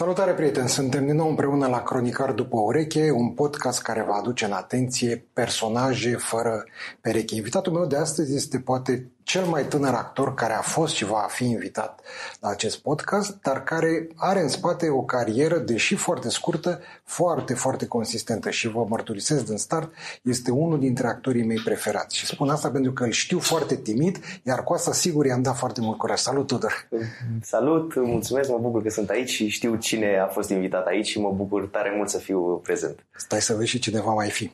Salutare, prieteni! Suntem din nou împreună la Cronicar După Ureche, un podcast care va aduce în atenție personaje fără pereche. Invitatul meu de astăzi este poate cel mai tânăr actor care a fost și va fi invitat la acest podcast, dar care are în spate o carieră, deși foarte scurtă, foarte, foarte consistentă și vă mărturisesc din start, este unul dintre actorii mei preferați. Și spun asta pentru că îl știu foarte timid, iar cu asta sigur i-am dat foarte mult curaj. Salut, Tudor! Salut, mulțumesc, mă bucur că sunt aici și știu cine a fost invitat aici și mă bucur tare mult să fiu prezent. Stai să vezi și cine va mai fi.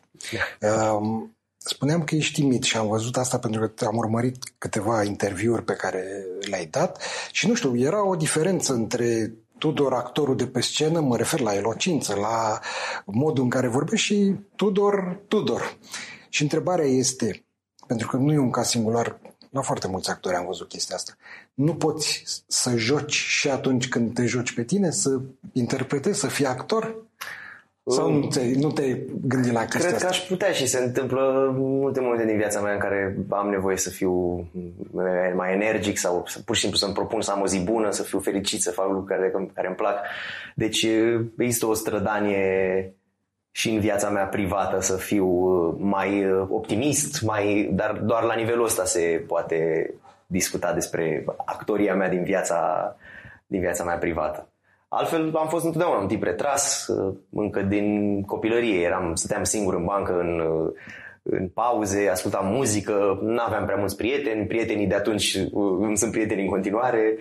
Spuneam că ești timid și am văzut asta pentru că am urmărit câteva interviuri pe care le-ai dat și, nu știu, era o diferență între Tudor, actorul de pe scenă, mă refer la elocință, la modul în care vorbește și Tudor. Și întrebarea este, pentru că nu e un caz singular, la foarte mulți actori am văzut chestia asta, nu poți să joci și atunci când te joci pe tine, să interpretezi, să fii actor? Sau nu te gândi la chestia asta? Cred că aș putea și se întâmplă multe momente din viața mea în care am nevoie să fiu mai energic sau pur și simplu să-mi propun să am o zi bună, să fiu fericit, să fac lucruri care îmi plac. Deci există o strădanie și în viața mea privată să fiu mai optimist, dar doar la nivelul ăsta se poate discuta despre actoria mea din viața mea privată. Altfel am fost întotdeauna un tip retras, încă din copilărie stăteam singur în bancă, în pauze, ascultam muzică, n-aveam prea mulți prieteni, prietenii de atunci îmi sunt prieteni în continuare.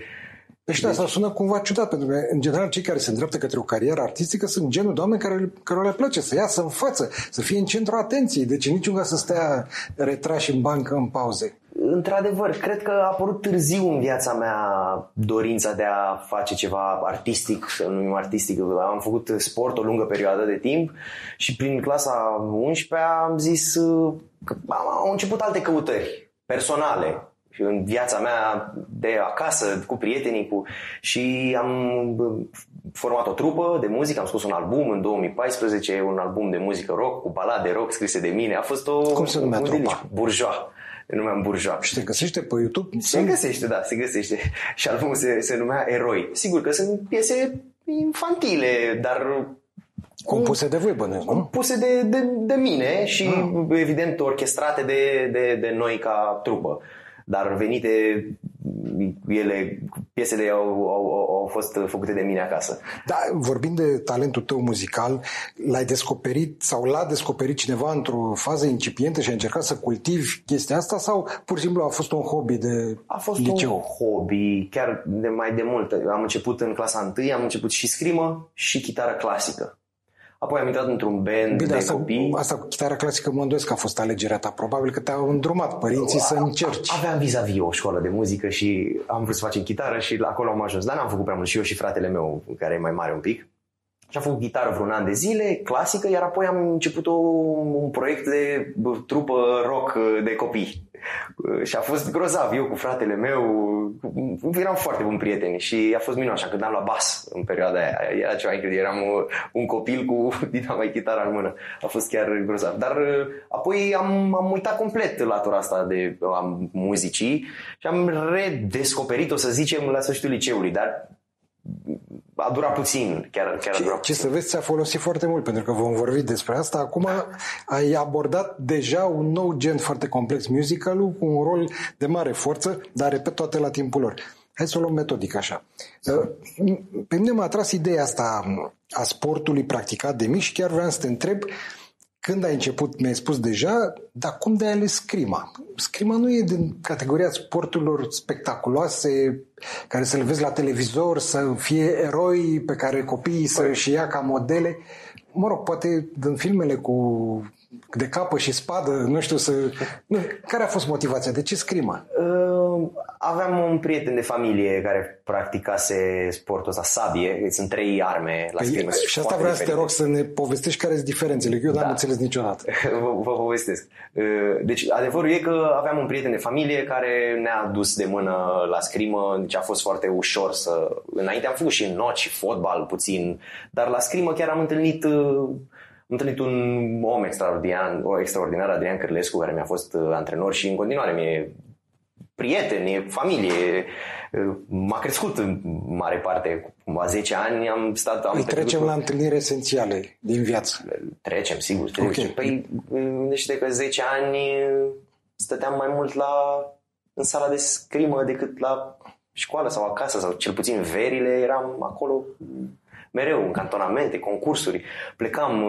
Deci da, asta sună cumva ciudat, pentru că în general cei care se îndreaptă către o carieră artistică sunt genul de oameni care le place să iasă în față, să fie în centrul atenției, deci niciun caz să stea retrași în bancă în pauze. Într-adevăr, cred că a apărut târziu în viața mea dorința de a face ceva artistic, să numim artistic. Am făcut sport o lungă perioadă de timp și prin clasa 11-a am zis că au început alte căutări personale în viața mea de acasă, cu prietenii, și am format o trupă de muzică, am scos un album în 2014, un album de muzică rock, cu balade rock scrise de mine. A fost o... Cum se numea trupa? Bourgeois. Numeam Bourgeois. Și se găsește pe YouTube? Se găsește. Și albumul se numea Eroi. Sigur că sunt piese infantile, dar... Compuse de voi, bănesc, nu? Compuse de mine și, evident, orchestrate de noi ca trupă. Dar venite piesele au fost făcute de mine acasă. Da, vorbind de talentul tău muzical, l-ai descoperit sau l-a descoperit cineva într-o fază incipientă și a încercat să cultivi chestia asta sau pur și simplu a fost un hobby de liceu? A fost un hobby, chiar de mai de mult. Am început în clasa 1, am început și scrimă și chitară clasică. Apoi am intrat într-un band de copii. Asta cu chitara clasică mă îndoiesc că a fost alegerea ta. Probabil că te-au îndrumat părinții să încerci. Aveam vis-a-vis o școală de muzică și am vrut să facem chitară și acolo am ajuns. Dar n-am făcut prea mult și eu și fratele meu, care e mai mare un pic. Și am făcut chitară vreun an de zile, clasică, iar apoi am început un proiect de trupă rock de copii. Și a fost grozav. Eu cu fratele meu eram foarte buni prieteni și a fost minunat. Așa când am luat bas în perioada aia, era ceva incredibil. Eram un copil cu dinamai chitară în mână. A fost chiar grozav. Dar apoi am uitat complet latura asta de muzicii și am redescoperit-o, să zicem, la sfârșitul liceului. Dar a durat puțin, chiar a durat puțin. Ce să vezi, ți-a folosit foarte mult, pentru că vom vorbi despre asta. Acum ai abordat deja un nou gen foarte complex, musical-ul, cu un rol de mare forță, dar repet, toate la timpul lor. Hai să o luăm metodic așa. Pe mine m-a atras ideea asta a sportului practicat de mici și chiar vreau să te întreb, când ai început, mi-ai spus deja, dar cum de-ai ales scrima? Scrima nu e din categoria sporturilor spectaculoase, care să le vezi la televizor, să fie eroi pe care copiii să-și ia ca modele. Mă rog, poate din filmele cu de capă și spadă, nu știu să... Care a fost motivația? De ce scrima? Aveam un prieten de familie care practicase sportul ăsta, sabie. Sunt trei arme la scrimă. Și asta vreau să te rog să ne povestești care sunt diferențele, că eu n-am înțeles niciodată. Vă povestesc. Deci adevărul e că aveam un prieten de familie care ne-a dus de mână la scrimă, deci a fost foarte ușor să... Înainte am făcut și noci și fotbal puțin, dar la scrimă chiar am întâlnit un om extraordinar, Adrian Cârlescu, care mi-a fost antrenor și în continuare mi-e prieteni, familie. M-a crescut în mare parte. A 10 ani am stat... Trecem la întâlniri esențiale din viață. Trecem, sigur. Trecem. Okay. Păi, gândește că 10 ani stăteam mai mult în sala de scrimă decât la școală sau acasă, sau cel puțin verile eram acolo mereu, în cantonamente, concursuri. Plecam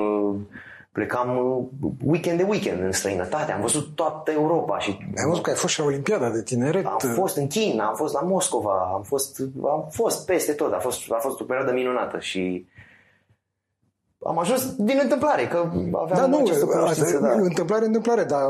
weekend de weekend în străinătate, am văzut toată Europa. Și am văzut că ai fost și la Olimpiada de tineret. Am fost în China, am fost la Moscova, am fost peste tot, a fost o perioadă minunată și am ajuns din întâmplare, că aveam această cunoștință. Întâmplare, dar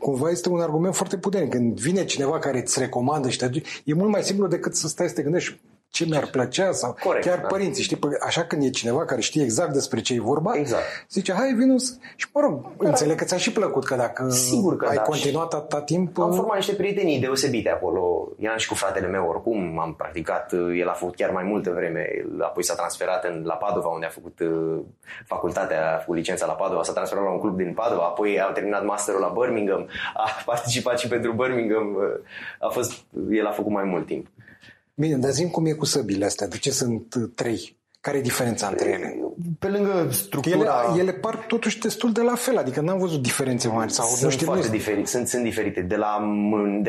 cumva este un argument foarte puternic. Când vine cineva care îți recomandă și te aduce, e mult mai simplu decât să stai să te gândești ce mi-ar plăcea sau corect, chiar părinții, știi? Așa când e cineva care știe exact despre ce e vorba, exact. Zice, hai, vino și mă rog, înțeleg că ți-a și plăcut, că dacă sigur că ai continuat atâta timp... Am format niște prietenii deosebite acolo, eram și cu fratele meu oricum, am practicat, el a făcut chiar mai multă vreme, apoi s-a transferat la Padova, unde a făcut facultatea, a făcut licența la Padova, s-a transferat la un club din Padova, apoi a terminat masterul la Birmingham, a participat și pentru Birmingham, el a făcut mai mult timp. Bine, dar zi-mi cum e cu săbile astea, de ce sunt trei? Care e diferența între ele? Pe lângă structura... Ele par totuși destul de la fel, adică n-am văzut diferențe mari. Sau sunt foarte diferite, sunt diferite. De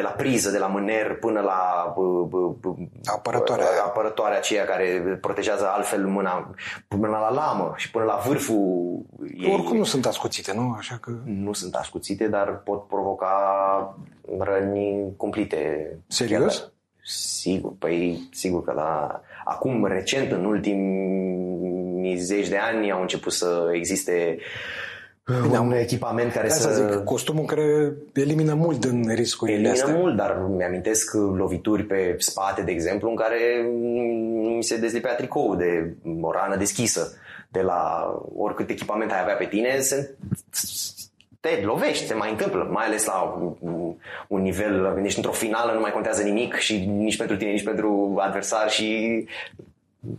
la priză, de la mâner până la apărătoarea aceea care protejează altfel mâna, până la lamă și până la vârful ei. Oricum nu sunt ascuțite, nu? Așa că... Nu sunt ascuțite, dar pot provoca răni cumplite. Serios? Sigur, sigur că acum, recent, în ultimii 10 de ani, au început să existe un echipament care costumul care elimină mult din riscurile astea. Elimină mult, dar mi-amintesc lovituri pe spate, de exemplu, în care mi se dezlipea tricoul de o rană deschisă. De la oricât echipament ai avea pe tine, te lovești, se mai întâmplă, mai ales la un nivel, când ești într-o finală, nu mai contează nimic și nici pentru tine, nici pentru adversar și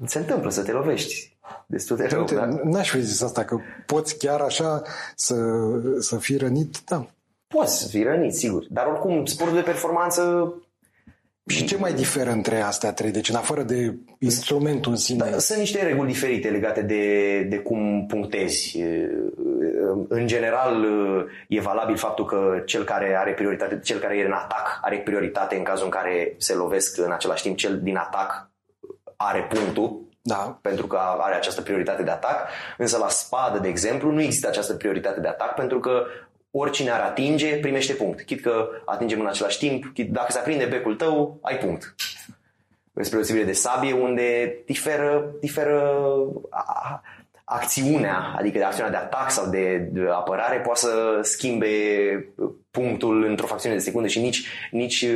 se întâmplă să te lovești. Destul de rău, dar... N-aș fi zis asta, că poți chiar așa să fii rănit, da. Poți să fii rănit, sigur, dar oricum sportul de performanță... Și ce mai diferă între astea trei? Deci, în afară de instrumentul în sine... Da, sunt niște reguli diferite legate de cum punctezi. În general, e valabil faptul că cel care e în atac are prioritate în cazul în care se lovesc în același timp. Cel din atac are punctul, da, pentru că are această prioritate de atac. Însă la spadă, de exemplu, nu există această prioritate de atac pentru că oricine ar atinge, primește punct. Chit că atingem în același timp, dacă se aprinde becul tău, ai punct. Spre deosebire de sabie, unde diferă acțiunea, adică acțiunea de atac sau de apărare poate să schimbe punctul într-o fracțiune de secundă și nici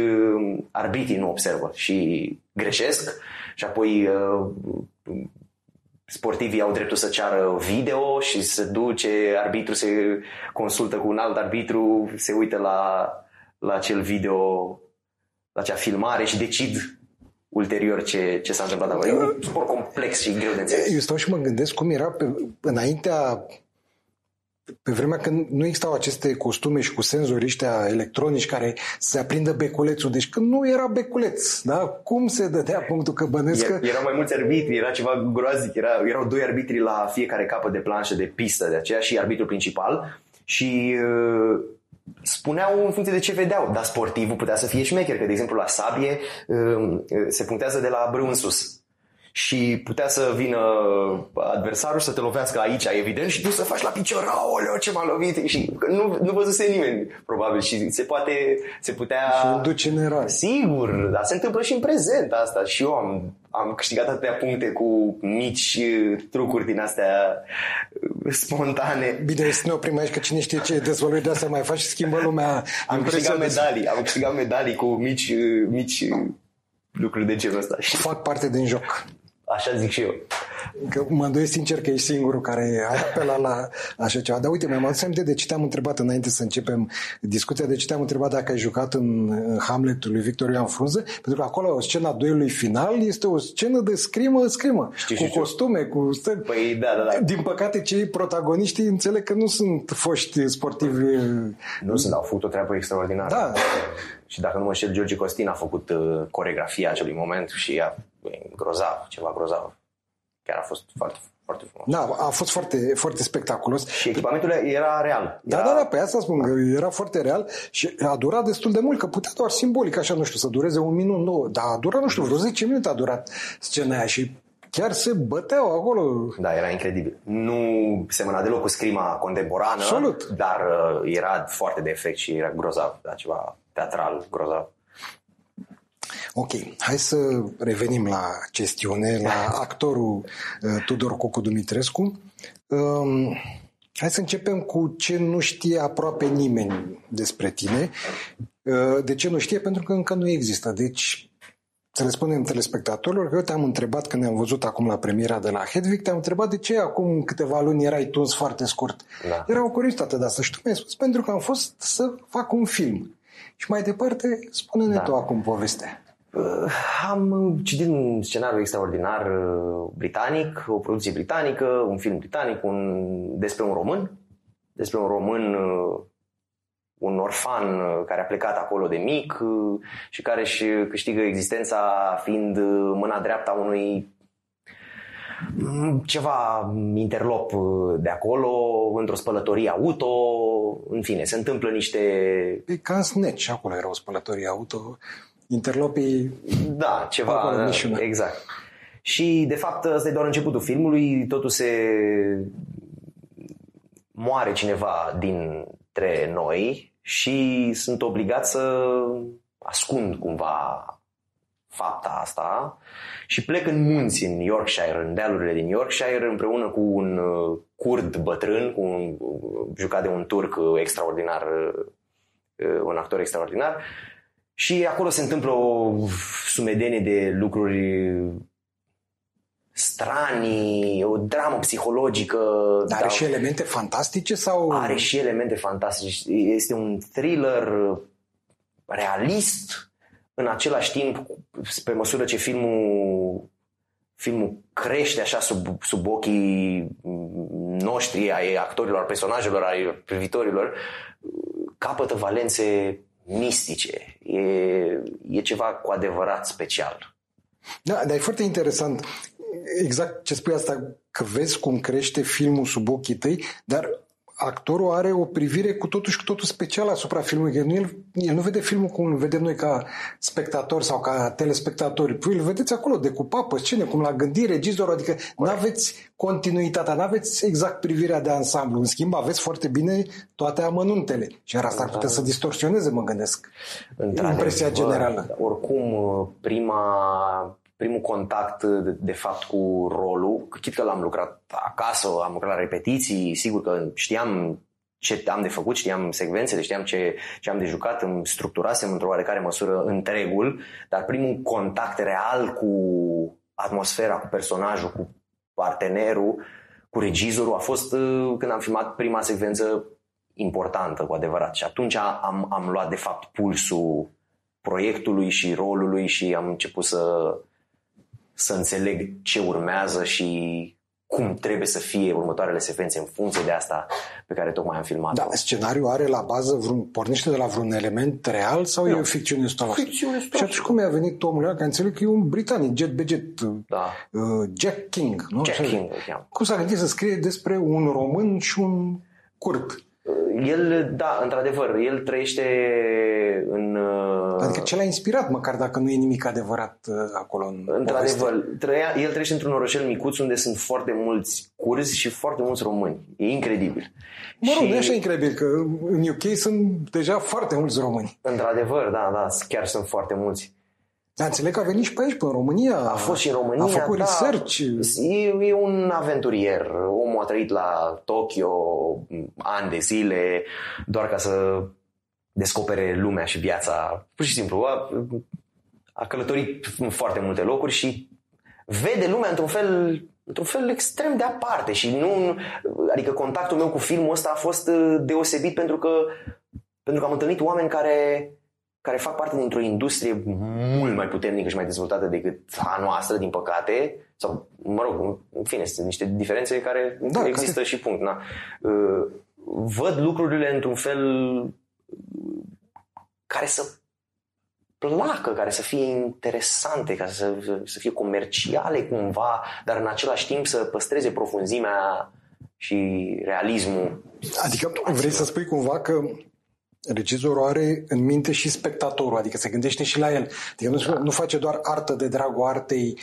arbitrii nu observă și greșesc și apoi... Sportivii au dreptul să ceară video și se duce, arbitru se consultă cu un alt arbitru, se uită la acel video, la acea filmare și decid ulterior ce s-a întâmplat acolo. E un sport complex și greu de înțeles. Eu stau și mă gândesc cum era pe vremea când nu existau aceste costume și cu senzori ăștia electronici care se aprindă beculețul, deci când nu era beculeț, da? Cum se dădea punctul că bănesc că... Erau mai mulți arbitri, era ceva groaznic, erau 2 arbitri la fiecare capăt de planșă de pistă, de aceea și arbitrul principal și spuneau în funcție de ce vedeau, dar sportivul putea să fie șmecher, că de exemplu la sabie se punctează de la brâu în sus. Și putea să vină adversarul să te lovească aici, evident, și tu să faci la picior, aoleo, ce m-a lovit, și nu văzuse nimeni, probabil, și se putea... Și îl duce în eroare. Sigur, dar se întâmplă și în prezent asta, și eu am câștigat atâtea puncte cu mici trucuri din astea spontane. Bine, să ne oprim aici, că cine știe ce dezvăluiri de astea mai faci și schimbă lumea. Am câștigat medalii cu mici lucruri de genul ăsta. Fac parte din joc. Așa zic și eu. Că mă îndoiesc sincer că ești singurul care a apelat la așa ceva. Dar uite, mi-am adus aminte de ce te-am întrebat înainte să începem discuția, de ce te-am întrebat dacă ai jucat în Hamletul lui Victor Ioan Frunză, pentru că acolo scena duelului final este o scenă de scrimă, cu costume, cu stări. Păi, da. Din păcate, cei protagoniștii înțeleg că nu sunt foști sportivi. Nu sunt, au făcut o treabă extraordinară. Da. Și dacă nu mă știu, George Gustin a făcut coreografia acelui moment și a grozav. Chiar a fost foarte, foarte frumos. Da, a fost foarte, foarte spectaculos. Și echipamentul era real. Da, pe asta spun, că era foarte real și a durat destul de mult, că putea doar simbolic, așa, nu știu, să dureze un minut, nouă, dar a durat, nu știu, vreo 10 minute a durat scena aia și chiar se băteau acolo. Da, era incredibil. Nu semăna deloc cu scrima contemporană. Absolut. Dar era foarte de efect și era grozav, da, ceva teatral grozav. Ok, hai să revenim la chestiune, la actorul Tudor Cocu Dumitrescu. Hai să începem cu ce nu știe aproape nimeni despre tine. De ce nu știe? Pentru că încă nu există. Deci, să le spunem telespectatorilor că eu te-am întrebat, când ne-am văzut acum la premiera de la Hedwig, te-am întrebat de ce acum câteva luni erai tuns foarte scurt. Da. Era o curiozitate de asta și tu mi-ai spus, pentru că am fost să fac un film. Și mai departe, spune-ne tu acum povestea. Am citit un scenariu extraordinar britanic, o producție britanică, un film britanic, despre un român. Despre un român, un orfan care a plecat acolo de mic și care își câștigă existența fiind mâna dreaptă a unui ceva interlop de acolo, într-o spălătorie auto, în fine, se întâmplă niște... E ca în Snatch, acolo era o spălătorie auto, interlopii... Da, ceva, acolo, exact. Și, de fapt, ăsta e doar începutul filmului, totul se... Moare cineva dintre noi și sunt obligat să ascund cumva fapta asta și plec în munți, în Yorkshire, în dealurile din Yorkshire, împreună cu un curd bătrân, jucat de un turc extraordinar, un actor extraordinar, și acolo se întâmplă o sumedenie de lucruri stranii, o dramă psihologică. Dar are și elemente fantastice? Sau? Are și elemente fantastice. Este un thriller realist. În același timp, pe măsură ce filmul crește așa sub ochii noștri, ai actorilor, personajelor, ai privitorilor, capătă valențe mistice. E ceva cu adevărat special. Da, dar e foarte interesant. Exact ce spui asta, că vezi cum crește filmul sub ochii tăi, dar actorul are o privire cu totul specială asupra filmului. El nu vede filmul cum îl vedem noi ca spectatori sau ca telespectatori. Păi îl vedeți acolo, decupat pe scene, cum l-a gândit regizorul. Adică n-aveți continuitatea, n-aveți exact privirea de ansamblu. În schimb, aveți foarte bine toate amănuntele. Și iar asta ar putea să distorsioneze, mă gândesc, impresia generală. Oricum, primul contact, de fapt, cu rolul, chit că l-am lucrat acasă, am lucrat la repetiții, sigur că știam ce am de făcut, știam secvențele, știam ce am de jucat, îmi structurasem într-o oarecare măsură întregul, dar primul contact real cu atmosfera, cu personajul, cu partenerul, cu regizorul, a fost când am filmat prima secvență importantă, cu adevărat. Și atunci am luat, de fapt, pulsul proiectului și rolului și am început să înțeleg ce urmează și cum trebuie să fie următoarele secvențe în funcție de asta pe care tocmai am filmat-o. Da, scenariul are la bază pornește de la vreun element real sau e o ficțiune istorică? Ficțiune istorică. Și atunci cum i-a venit omul ăla, că înțeleg că e un britanic, Jack King, nu? Jack King, cum s-a gândit să scrie despre un român și un curd? El, într-adevăr, el trăiește în... Adică ce l-a inspirat, măcar dacă nu e nimic adevărat acolo în Într-adevăr, el trăiește într-un orășel micuț unde sunt foarte mulți curzi și foarte mulți români. E incredibil. Mă rog, nu e așa incredibil, că în UK sunt deja foarte mulți români. Într-adevăr, da, chiar sunt foarte mulți. Dar înțeleg că a venit și pe aici, pe România. A fost și în România, a făcut research. E un aventurier. Omul a trăit la Tokyo ani de zile, doar ca să descopere lumea și viața. Pur și simplu, a călătorit în foarte multe locuri și vede lumea într-un fel într-un fel extrem de aparte și nu, adică contactul meu cu filmul ăsta a fost deosebit pentru că am întâlnit oameni care fac parte dintr-o industrie mult mai puternică și mai dezvoltată decât a noastră, din păcate, sau, mă rog, în fine, sunt niște diferențe care există și punct. Na. Văd lucrurile într-un fel care să placă, care să fie interesante, care să fie comerciale cumva, dar în același timp să păstreze profunzimea și realismul. Adică vrei să spui cumva că regizorul are în minte și spectatorul, adică se gândește și la el. Adică nu face doar artă de dragul artei,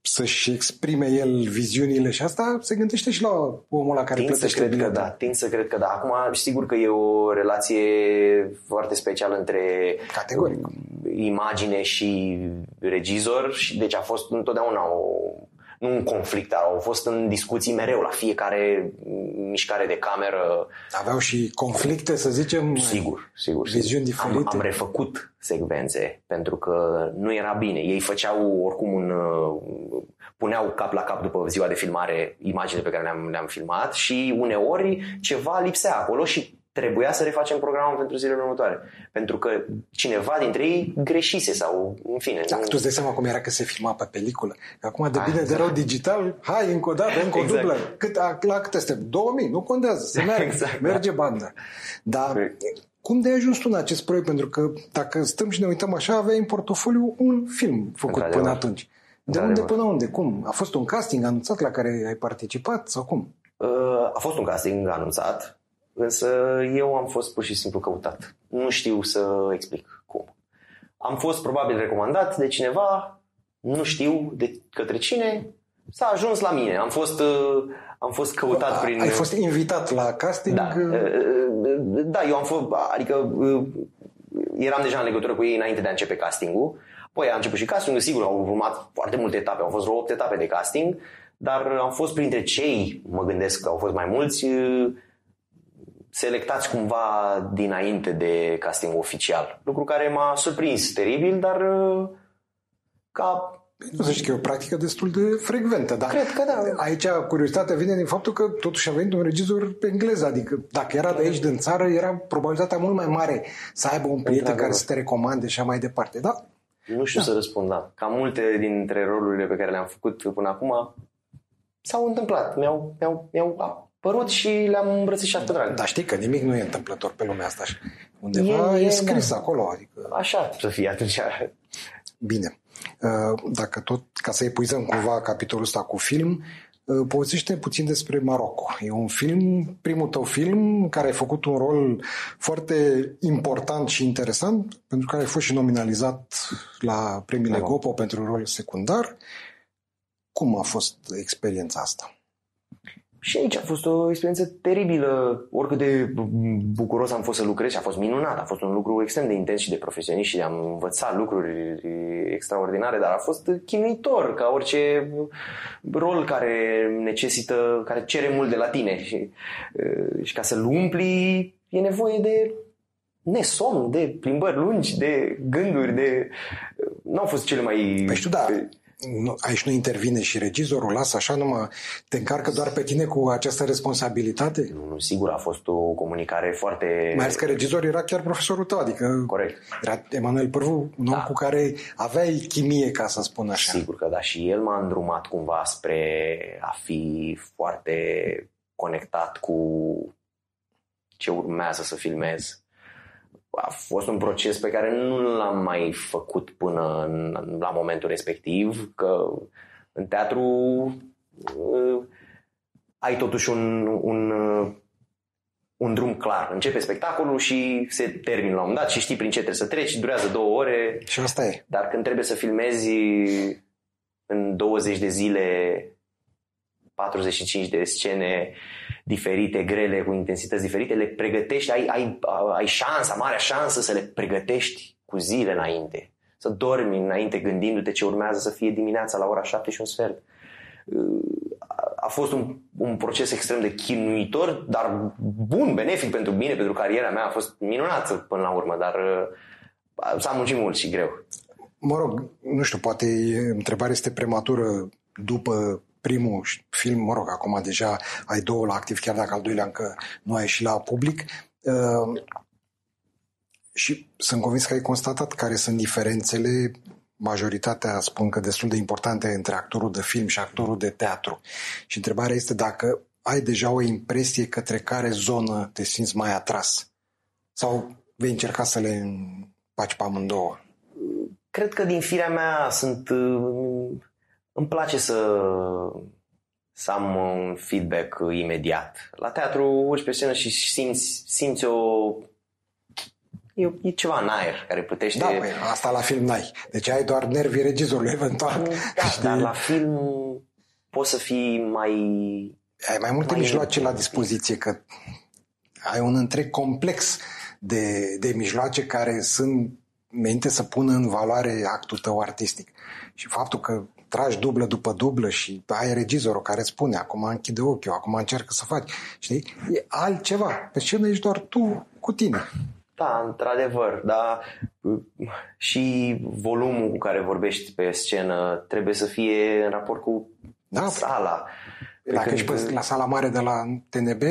să-și exprime el viziunile și asta, se gândește și la omul ăla care plătește biletul. Da, tind să cred că da. Acum, sigur că e o relație foarte specială între categoric imagine și regizor, și deci a fost întotdeauna nu un conflict, dar au fost în discuții mereu la fiecare mișcare de cameră. Aveau și conflicte, să zicem, sigur. Viziuni diferite. Am refăcut secvențe pentru că nu era bine. Ei făceau oricum puneau cap la cap după ziua de filmare imaginile pe care le-am filmat și uneori ceva lipsea acolo și trebuia să refacem programul pentru zilele următoare. Pentru că cineva dintre ei greșise sau, în fine... Da, tu îți dai seama cum era că se filma pe peliculă. Acum de bine de rău digital, hai, încă o dată, încă o dublă. Câte este? 2000, nu contează, se merge, merge banda. Dar cum de ai ajuns tu în acest proiect? Pentru că dacă stăm și ne uităm așa, aveai în portofoliu un film făcut până atunci. De unde până unde? Cum? A fost un casting anunțat la care ai participat sau cum? A fost un casting anunțat. Însă eu am fost pur și simplu căutat. Nu știu să explic cum. Am fost probabil recomandat de cineva, nu știu de către cine, s-a ajuns la mine. Am fost căutat prin... Ai fost invitat la casting? Da, eu am fost... Adică eram deja în legătură cu ei înainte de a începe castingul. Apoi a început și castingul, sigur, au urmat foarte multe etape. Au fost vreo 8 etape de casting, dar am fost printre cei, mă gândesc că au fost mai mulți... selectați cumva dinainte de casting oficial. Lucru care m-a surprins teribil, dar ca... Nu să știi că e o practică destul de frecventă, dar cred că da. Aici curiozitatea vine din faptul că totuși a venit un regizor englez, adică dacă era de aici din țară, era probabilitatea mult mai mare să aibă un prieten care să te recomande și așa mai departe, da? Nu știu să răspund, da. Cam multe dintre rolurile pe care le-am făcut până acum s-au întâmplat, mi-au părut și le-am îmbrățișat pe drag. Dar știi că nimic nu e întâmplător pe lumea asta. Undeva e scris acolo. Adică... Așa să fie atunci. Bine. Dacă tot, ca să epuizăm cumva capitolul ăsta cu film, povestește puțin despre Maroco. E un film, primul tău film, care a făcut un rol foarte important și interesant, pentru că ai fost și nominalizat la premiile Gopo pentru rol secundar. Cum a fost experiența asta? Și aici a fost o experiență teribilă, oricât de bucuros am fost să lucrez și a fost minunat, a fost un lucru extrem de intens și de profesionist și am învățat lucruri extraordinare, dar a fost chinuitor ca orice rol care necesită, care cere mult de la tine și ca să-l umpli e nevoie de nesomn, de plimbări lungi, de gânduri, de... N-au fost cele mai... Păi știu, da. Aici nu intervine și regizorul, lasă așa numai, te încarcă doar pe tine cu această responsabilitate? Nu, sigur, a fost o comunicare foarte... Mai ales că regizorul era chiar profesorul tău, adică... Corect. Era Emanuel Părvu, un om cu care aveai chimie, ca să spun așa. Sigur că da, și el m-a îndrumat cumva spre a fi foarte conectat cu ce urmează să filmez. A fost un proces pe care nu l-am mai făcut până la momentul respectiv, că în teatru ai totuși un drum clar. Începe spectacolul și se termină la un moment dat și știi prin ce trebuie să treci, durează 2 ore. Și asta e. Dar când trebuie să filmezi în 20 de zile 45 de scene diferite, grele, cu intensități diferite, le pregătești, ai șansa, marea șansă să le pregătești cu zile înainte, să dormi înainte gândindu-te ce urmează să fie dimineața la ora 7:15. A fost un proces extrem de chinuitor, dar bun, benefic pentru mine, pentru cariera mea, a fost minunată până la urmă, dar s-a muncit mult și greu. Mă rog, nu știu, poate întrebarea este prematură după primul film, mă rog, acum deja ai două la activ, chiar dacă al doilea încă nu a ieșit la public. Și sunt convins că ai constatat care sunt diferențele, majoritatea spun că destul de importante, între actorul de film și actorul de teatru. Și întrebarea este dacă ai deja o impresie către care zonă te simți mai atras sau vei încerca să le împaci pe amândouă. Cred că din firea mea sunt... Îmi place să am un feedback imediat. La teatru urci pe scenă și simți o... E ceva în aer care putește... Da, băi, asta la film n-ai. Deci ai doar nervii regizorului, eventual. Da, dar la film poți să fii mai... Ai mai multe mijloace la dispoziție, că ai un întreg complex de mijloace care sunt menite să pună în valoare actul tău artistic. Și faptul că tragi dublă după dublă și ai regizorul care spune acum închide ochiul, acum încearcă să faci, știi? E altceva. Pe scenă ești doar tu cu tine. Da, într-adevăr, dar și volumul cu care vorbești pe scenă trebuie să fie în raport cu sala. Dacă ești la sala mare de la TNB,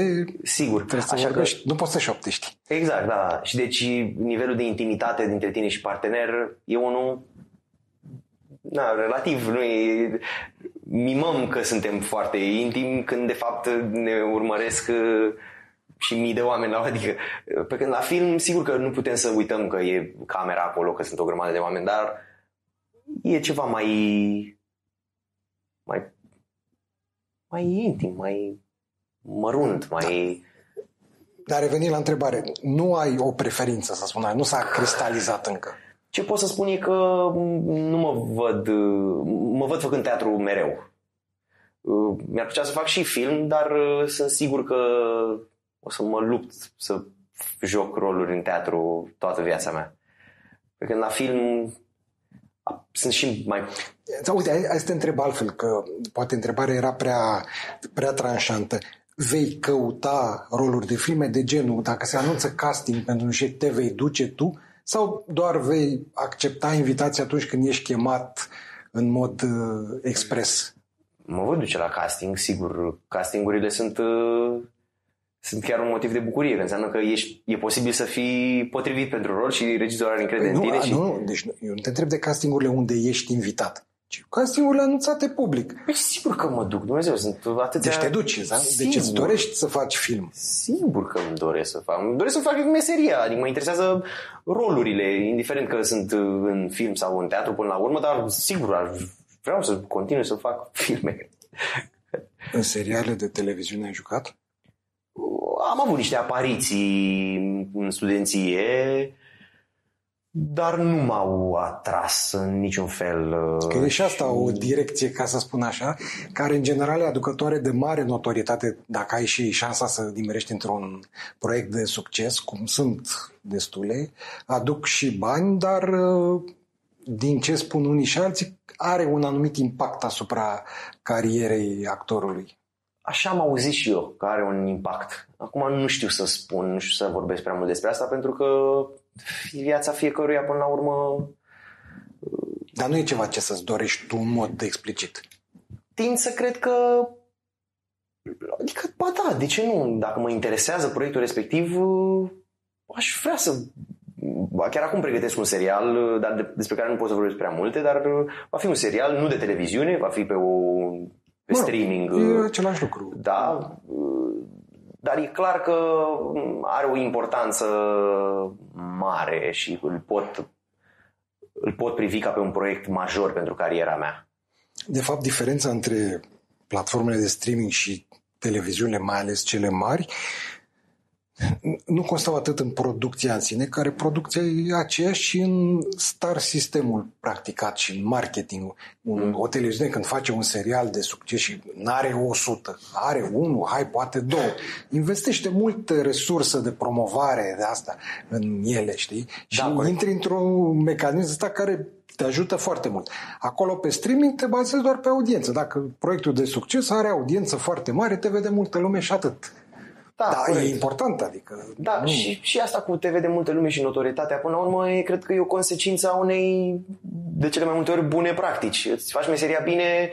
sigur, așa că nu poți să șoptești. Exact, da. Și deci nivelul de intimitate dintre tine și partener e unul relativ. Noi mimăm că suntem foarte intimi când de fapt ne urmăresc și mii de oameni la o, adică, pe când la film, sigur că nu putem să uităm că e camera acolo, că sunt o grămadă de oameni, dar e ceva mai intim, mai mărunt, mai... Dar revenind la întrebare, nu ai o preferință, să spun, nu s-a cristalizat încă. Ce pot să spun e că nu mă văd făcând teatru mereu. Mi-ar plăcea să fac și film, dar sunt sigur că o să mă lupt să joc roluri în teatru toată viața mea. Pentru că la film sunt și mai... Uite, hai să te întreb altfel, că poate întrebarea era prea tranșantă. Vei căuta roluri de filme de genul, dacă se anunță casting pentru un șef, te vei duce tu sau doar vei accepta invitația atunci când ești chemat în mod expres? Mă voi duce la casting, sigur. Castingurile sunt chiar un motiv de bucurie, că înseamnă că e posibil să fii potrivit pentru rol și regizorul are încredere în tine. Nu, deci eu nu te întreb de castingurile unde ești invitat, ci castingurile anunțate public. Păi sigur că mă duc, Dumnezeu, sunt atâția... Deci te duci, da? Deci îți dorești să faci film. Sigur că îmi doresc să fac. Îmi doresc să fac meseria, adică mă interesează rolurile, indiferent că sunt în film sau în teatru până la urmă, dar sigur, vreau să continui să fac filme. În seriale de televiziune ai jucat? Am avut niște apariții în studenție, dar nu m-au atras în niciun fel. Că e și asta o direcție, ca să spun așa, care în general e aducătoare de mare notorietate dacă ai și șansa să dimerești într-un proiect de succes, cum sunt destule, aduc și bani, dar din ce spun unii și alții, are un anumit impact asupra carierei actorului. Așa am auzit și eu, că are un impact. Acum nu știu să spun, nu știu să vorbesc prea mult despre asta, pentru că viața fiecăruia până la urmă... Dar nu e ceva ce să-ți dorești tu în mod explicit. Tind să cred că... Adică, ba da, de ce nu? Dacă mă interesează proiectul respectiv, aș vrea să... Chiar acum pregătesc un serial, dar despre care nu pot să vorbesc prea multe, dar va fi un serial, nu de televiziune, va fi pe streaming. E același lucru. Da, dar e clar că are o importanță mare și îl pot privi ca pe un proiect major pentru cariera mea. De fapt, diferența între platformele de streaming și televiziunile, mai ales cele mari, nu constau atât în producția în sine, care producția e aceeași, și în star sistemul practicat și în marketingul. O televiziune când face un serial de succes și n-are 100, are 1, hai poate 2, investește multă resursă de promovare de asta în ele, știi? Și intri într-un mecanism ăsta care te ajută foarte mult. Acolo pe streaming te bazezi doar pe audiență. Dacă proiectul de succes are audiență foarte mare, te vede multă lume și atât. Da, e important, adică... Da, și asta cu TV de multă lume și notorietatea, până la urmă, cred că e o consecință a unei, de cele mai multe ori, bune practici. Îți faci meseria bine,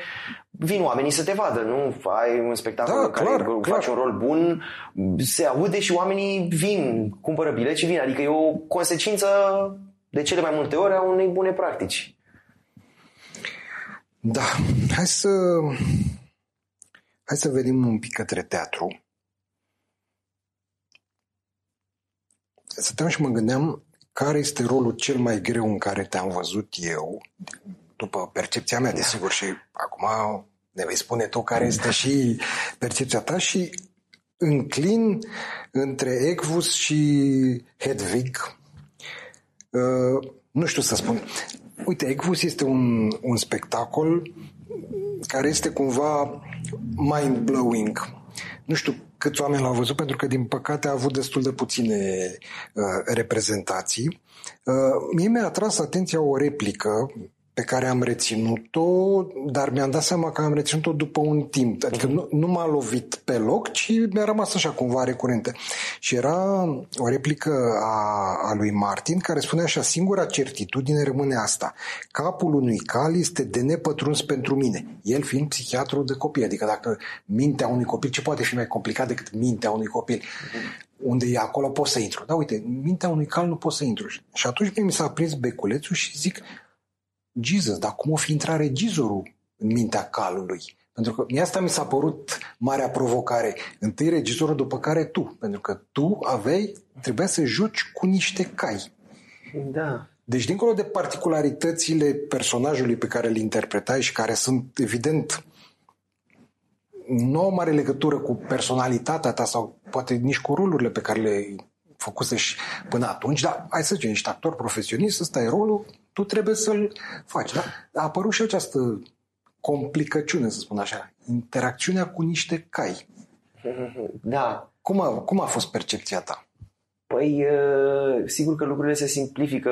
vin oamenii să te vadă, nu? Ai un spectacol care face un rol bun, se aude și oamenii vin, cumpără bilet și vin. Adică e o consecință de cele mai multe ori a unei bune practici. Da, hai să vedem un pic către teatru. Stăteam și mă gândeam care este rolul cel mai greu în care te-am văzut eu, după percepția mea, desigur, și acum ne vei spune tu care este și percepția ta, și înclin între Ecvus și Hedwig. Nu știu să spun. Uite, Ecvus este un spectacol care este cumva mind-blowing. Nu știu câți oameni l-au văzut, pentru că, din păcate, a avut destul de puține reprezentații. Mie mi-a atras atenția o replică pe care am reținut-o, dar mi-am dat seama că am reținut-o după un timp. Adică nu m-a lovit pe loc, ci mi-a rămas așa cumva recurentă. Și era o replică a lui Martin care spune așa: singura certitudine rămâne asta. Capul unui cal este de nepătruns pentru mine. El fiind psihiatru de copii. Adică dacă mintea unui copil, ce poate fi mai complicat decât mintea unui copil? Unde e acolo pot să intru. Dar uite, mintea unui cal nu pot să intru. Și atunci mi s-a prins beculețul și zic... Jesus, dar cum o fi intrat regizorul în mintea calului? Pentru că asta mi s-a părut marea provocare. Întâi regizorul, după care tu. Pentru că tu trebuia să joci cu niște cai. Da. Deci, dincolo de particularitățile personajului pe care îl interpretai și care sunt, evident, nu au mare legătură cu personalitatea ta sau poate nici cu rolurile pe care le făcusești până atunci, dar hai să zicem, ești actor profesionist, ăsta e rolul, tu trebuie să-l faci, da? A apărut și această complicăciune, să spun așa, interacțiunea cu niște cai. Da. Cum a fost percepția ta? Păi, sigur că lucrurile se simplifică,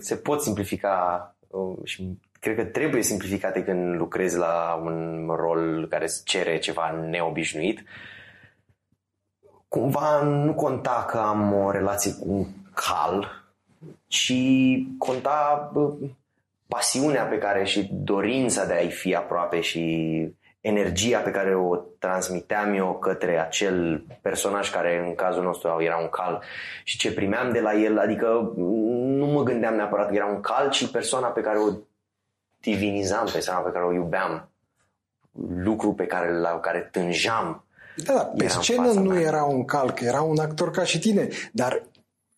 se pot simplifica și cred că trebuie simplificate când lucrezi la un rol care îți cere ceva neobișnuit. Cumva nu conta că am o relație cu un cal, și conta pasiunea pe care și dorința de a-i fi aproape și energia pe care o transmiteam eu către acel personaj care în cazul nostru era un cal și ce primeam de la el, adică nu mă gândeam neapărat că era un cal, ci persoana pe care o divinizam, persoana pe care o iubeam, lucru la care tânjam. Da, pe scenă nu era un cal, că era un actor ca și tine, dar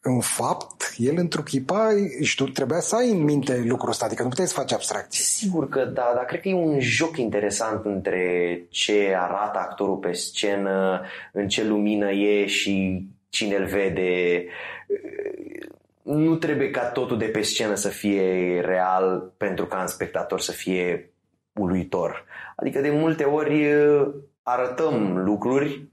în fapt, el întruchipa și tu trebuia să ai în minte lucrul ăsta, adică nu puteai să faci abstracție. Sigur că da, dar cred că e un joc interesant între ce arată actorul pe scenă, în ce lumină e și cine îl vede. Nu trebuie ca totul de pe scenă să fie real pentru ca în spectator să fie uluitor. Adică de multe ori arătăm lucruri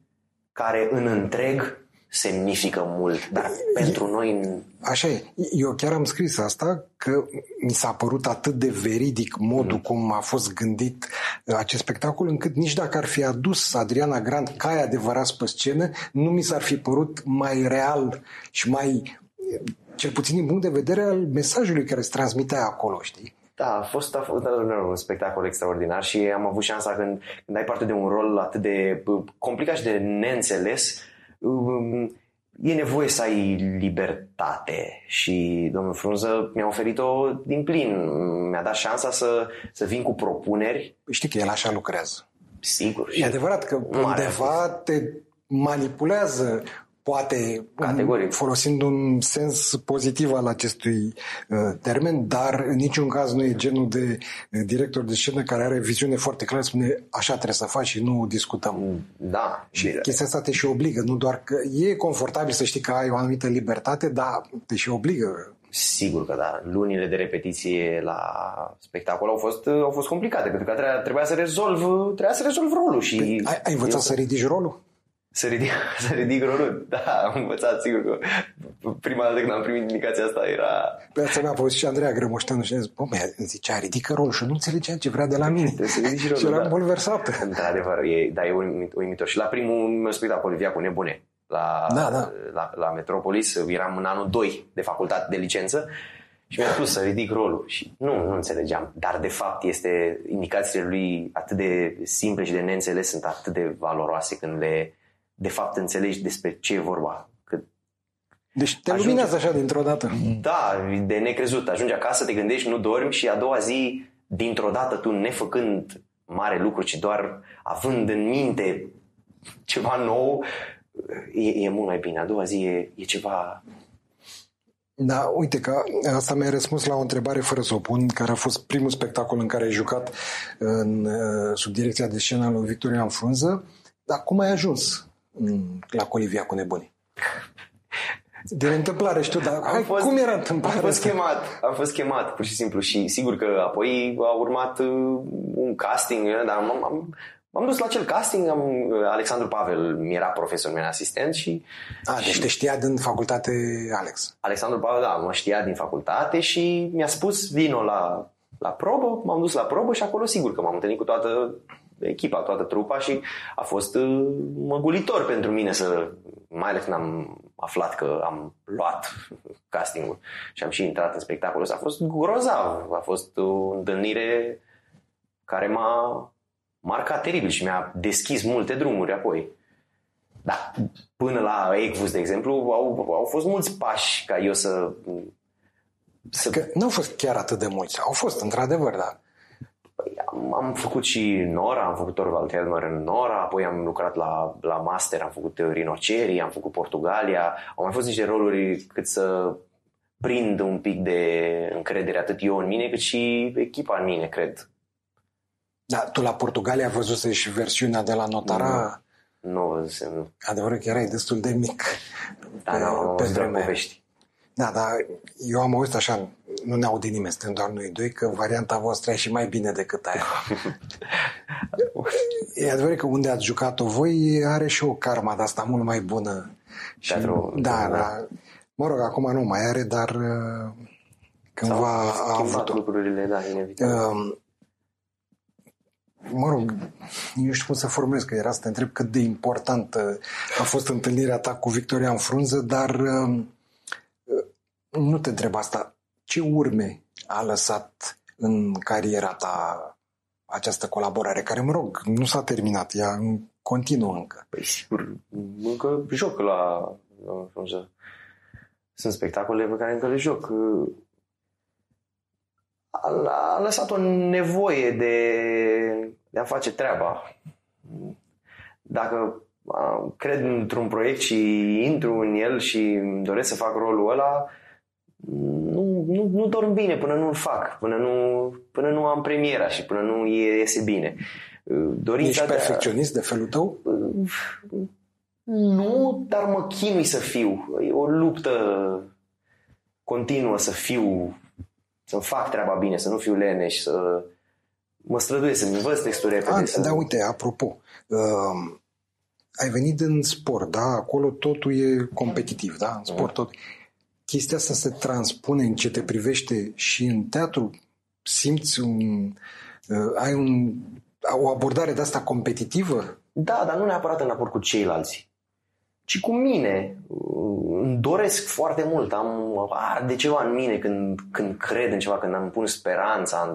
care în întreg semnifică mult, dar pentru noi... Așa e. Eu chiar am scris asta, că mi s-a părut atât de veridic modul cum a fost gândit acest spectacol, încât nici dacă ar fi adus Adriana Grant cai adevărați pe scenă, nu mi s-ar fi părut mai real și mai, cel puțin din punct de vedere al mesajului care se transmitea acolo, știi? Da, a fost un spectacol extraordinar și am avut șansa când ai parte de un rol atât de complicat și de neînțeles, e nevoie să ai libertate și domnul Frunză mi-a oferit-o din plin. Mi-a dat șansa să vin cu propuneri. Știi că el așa lucrează. Sigur. E adevărat că undeva te manipulează, poate categoric, folosind un sens pozitiv al acestui termen, dar în niciun caz nu e genul de director de scenă care are viziune foarte clară, spune așa trebuie să faci și nu discutăm. Da. Și chestia asta te și obligă, nu doar că e confortabil să știi că ai o anumită libertate, dar te și obligă. Sigur că da. Lunile de repetiție la spectacol au fost complicate, pentru că trebuia să rezolv rolul. Și păi, ai învățat să ridici rolul? Să ridic rolul. Da, am învățat, sigur că prima dată când am primit indicația asta era... Pe asta mi-a povestit și Andreea Grămoșteanu și îmi zicea, ridică rolul și nu înțelegea ce vrea de la mine. Rolul, și eram bulversată. Într-adevăr, e uimitor. Și la primul meu spectacol, Colivia cu nebuni, la Metropolis, eram în anul 2 de facultate de licență Și mi-a spus să ridic rolul și nu înțelegeam. Dar de fapt este, indicațiile lui atât de simple și de neînțeles sunt atât de valoroase când le, de fapt, înțelegi despre ce e vorba. Cât deci te luminează așa dintr-o dată. Da, de necrezut. Ajungi acasă, te gândești, nu dormi și a doua zi, dintr-o dată, tu nefăcând mare lucru, ci doar având în minte ceva nou, e mult mai bine. A doua zi e ceva... Da, uite că asta mi-a răspuns la o întrebare fără să o pun, care a fost primul spectacol în care ai jucat sub direcția de scenă lui Victor Ioan Frunză. Dar cum ai ajuns la Colivia cu nebuni? De întâmplare, știu, dar cum era întâmplarea? Am fost chemat, pur și simplu, și sigur că apoi a urmat un casting, dar m-am dus la acel casting, Alexandru Pavel mi-era profesor, mi-era asistent și... deci te știa din facultate, Alex. Alexandru Pavel, da, mă știa din facultate și mi-a spus, vino la probă, m-am dus la probă și acolo sigur că m-am întâlnit cu toată echipa, toată trupa și a fost măgulitor pentru mine să... Mai ales când am aflat că am luat castingul și am și intrat în spectacolul ăsta. A fost grozav, a fost o întâlnire care m-a marcat teribil și mi-a deschis multe drumuri apoi. Dar până la Ecvus, de exemplu, au fost mulți pași ca eu să... Că nu au fost chiar atât de mulți, au fost într-adevăr, dar... Am făcut și Nora, am făcut Torvald Helmer în Nora, apoi am lucrat la master, am făcut Teorie în Norcerii, am făcut Portugalia, au mai fost niște roluri cât să prind un pic de încredere atât eu în mine cât și echipa în mine, cred. Da, tu la Portugalia ai văzut și versiunea de la Notara? Nu văzusem, nu. Adevărul că erai destul de mic. Da, n-am văzut doar povești. Da, dar eu am auzit așa, nu ne audit nimeni, suntem doar noi doi, că varianta voastră e și mai bine decât aia. E adevărat că unde ați jucat-o voi are și o karma de asta mult mai bună. Teatru, și, da. Mă rog, acum nu mai are, dar cândva a avut lucrurile, da, inevitabil. Mă rog, eu știu cum să formulez, că era să te întreb cât de importantă a fost întâlnirea ta cu Victor Ioan Frunză, dar... Nu te întreb asta. Ce urme a lăsat în cariera ta această colaborare? Care, mă rog, nu s-a terminat. Ea continuă încă. Păi sigur, încă joc la Frunză. Sunt spectacole pe care încă le joc. A lăsat o nevoie de a face treaba. Dacă cred într-un proiect și intru în el și doresc să fac rolul ăla, nu dorm bine până nu-l fac, până nu am premiera și până nu iese bine. Ești perfecționist de felul tău? Nu, dar mă chinui să fiu. E o luptă continuă să-mi fac treaba bine, să nu fiu leneș, să mă străduiesc, să-mi învăț textul repede. Da, uite, apropo, ai venit în sport, da? Acolo totul e competitiv, da? În sport tot. Chestia asta se transpune în ce te privește și în teatru. Simți o abordare de asta competitivă? Da, dar nu neapărat în raport cu ceilalți, ci cu mine. Îmi doresc foarte mult, arde ceva în mine când cred în ceva, când îmi pun speranța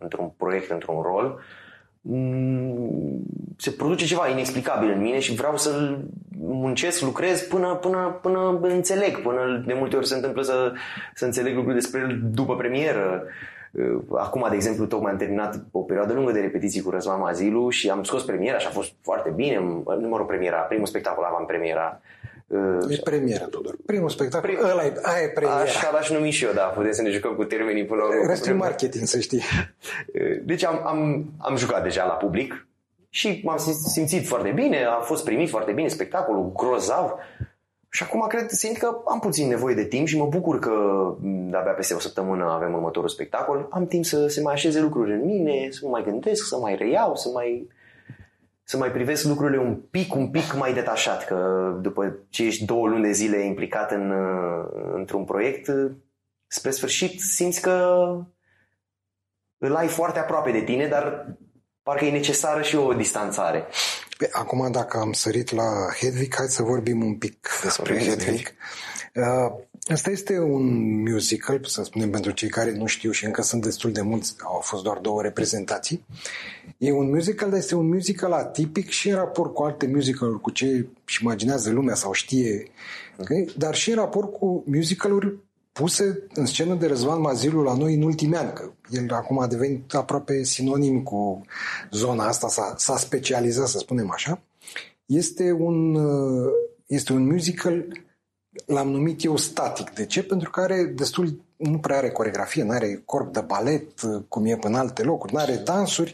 într-un proiect, într-un rol. Se produce ceva inexplicabil în mine și vreau să muncesc, lucrez până înțeleg, până de multe ori se întâmplă să înțeleg lucruri despre el după premieră. Acum, de exemplu, tocmai am terminat o perioadă lungă de repetiții cu Răzvan Mazilu și am scos premiera și a fost foarte bine. Primul spectacol aveam premiera. E premieră, Tudor. Primul spectacol, aia e premieră. Așa l-aș numi și eu, da, putem să ne jucăm cu termenii până la urmă. Restul marketing, să știi. Deci am jucat deja la public și m-am simțit foarte bine, a fost primit foarte bine spectacolul, grozav. Și acum simt că am puțin nevoie de timp și mă bucur că abia peste o săptămână avem următorul spectacol. Am timp să se mai așeze lucruri în mine, să mă mai gândesc, să mai reiau, să mai privesc lucrurile un pic mai detașat, că după ce ești 2 luni de zile implicat într-un proiect, spre sfârșit simți că îl ai foarte aproape de tine, dar parcă e necesară și o distanțare. Acum, dacă am sărit la Hedwig, hai să vorbim un pic despre Hedwig. Asta este un musical, să spunem, pentru cei care nu știu și încă sunt destul de mulți, au fost doar 2 reprezentații. E un musical, dar este un musical atipic și în raport cu alte musicaluri, cu ce își imaginează lumea sau știe, dar și în raport cu musicaluri puse în scenă de Răzvan Mazilu la noi în ultimii ani, că el acum a devenit aproape sinonim cu zona asta, s-a specializat, să spunem așa. Este un musical, l-am numit eu static. De ce? Pentru că nu prea are coreografie, nu are corp de balet, cum e în alte locuri, nu are dansuri.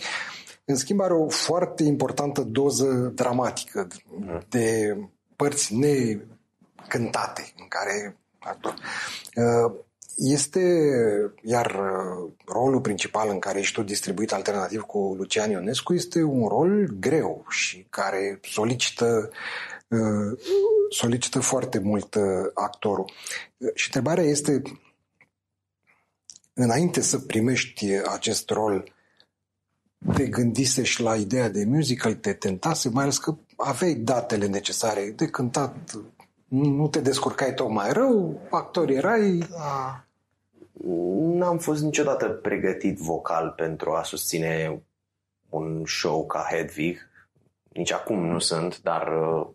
În schimb, are o foarte importantă doză dramatică de părți necântate în care actor. Iar rolul principal în care ești tu distribuit alternativ cu Lucian Ionescu este un rol greu și care solicită foarte mult actorul. Și întrebarea este, înainte să primești acest rol, te gândisești la ideea de musical, te tentase, mai ales că aveai datele necesare de cântat, nu te descurcai tocmai rău, actor erai... N-am fost niciodată pregătit vocal pentru a susține un show ca Hedwig. Nici acum nu sunt, dar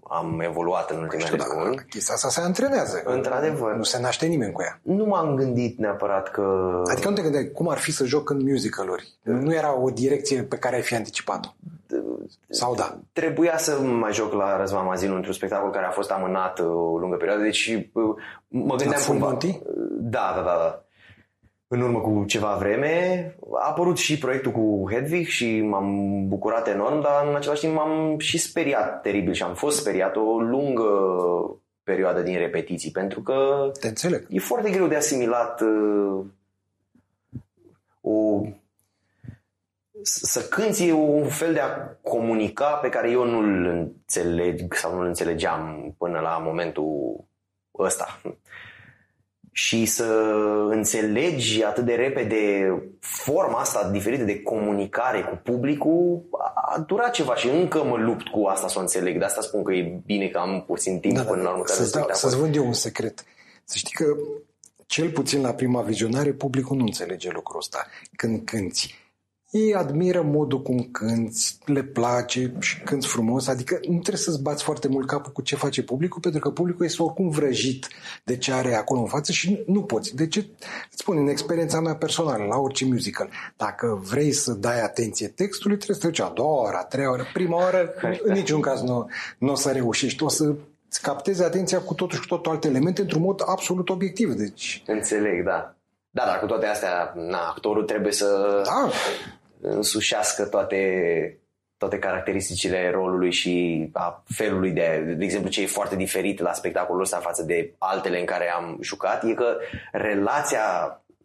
am evoluat în ultimele luni. Chestia asta se antrenează. Într-adevăr. Nu se naște nimeni cu ea. Nu m-am gândit neapărat că... Adică nu te gândeai cum ar fi să joc în musicaluri. Nu era o direcție pe care ai fi anticipat-o. Sau da? Trebuia să mai joc la Răzvan Mazilu într-un spectacol care a fost amânat o lungă perioadă. Deci mă gândeam cumva... Da. În urmă cu ceva vreme a apărut și proiectul cu Hedwig și m-am bucurat enorm, dar în același timp m-am și speriat teribil și am fost speriat o lungă perioadă din repetiții, pentru că te înțeleg. E foarte greu de asimilat să cânti un fel de a comunica pe care eu nu-l înțeleg sau nu-l înțelegeam până la momentul ăsta. Și să înțelegi atât de repede forma asta diferită de comunicare cu publicul a durat ceva și încă mă lupt cu asta să o înțeleg. De asta spun că e bine că am puțin timp până la următoarea spectacolă. Să-ți vând eu un secret. Să știi că cel puțin la prima vizionare publicul nu înțelege lucrul ăsta când cânti. Ei admiră modul cum cânti, le place și cânti frumos, adică nu trebuie să-ți bați foarte mult capul cu ce face publicul, pentru că publicul este oricum vrăjit de ce are acolo în față și nu poți. De ce? Îți spun, în experiența mea personală, la orice musical, dacă vrei să dai atenție textului, trebuie să te duci a 2-a oră, a 3-a oră, prima oră, în niciun caz nu o să reușești, o să îți captezi atenția cu totul și cu totul alte elemente într-un mod absolut obiectiv. Deci... Înțeleg, da. Da, dar cu toate astea, actorul trebuie să... Da. Însușească toate caracteristicile rolului și a felului de exemplu, ce e foarte diferit la spectacolul ăsta față de altele în care am jucat e că relația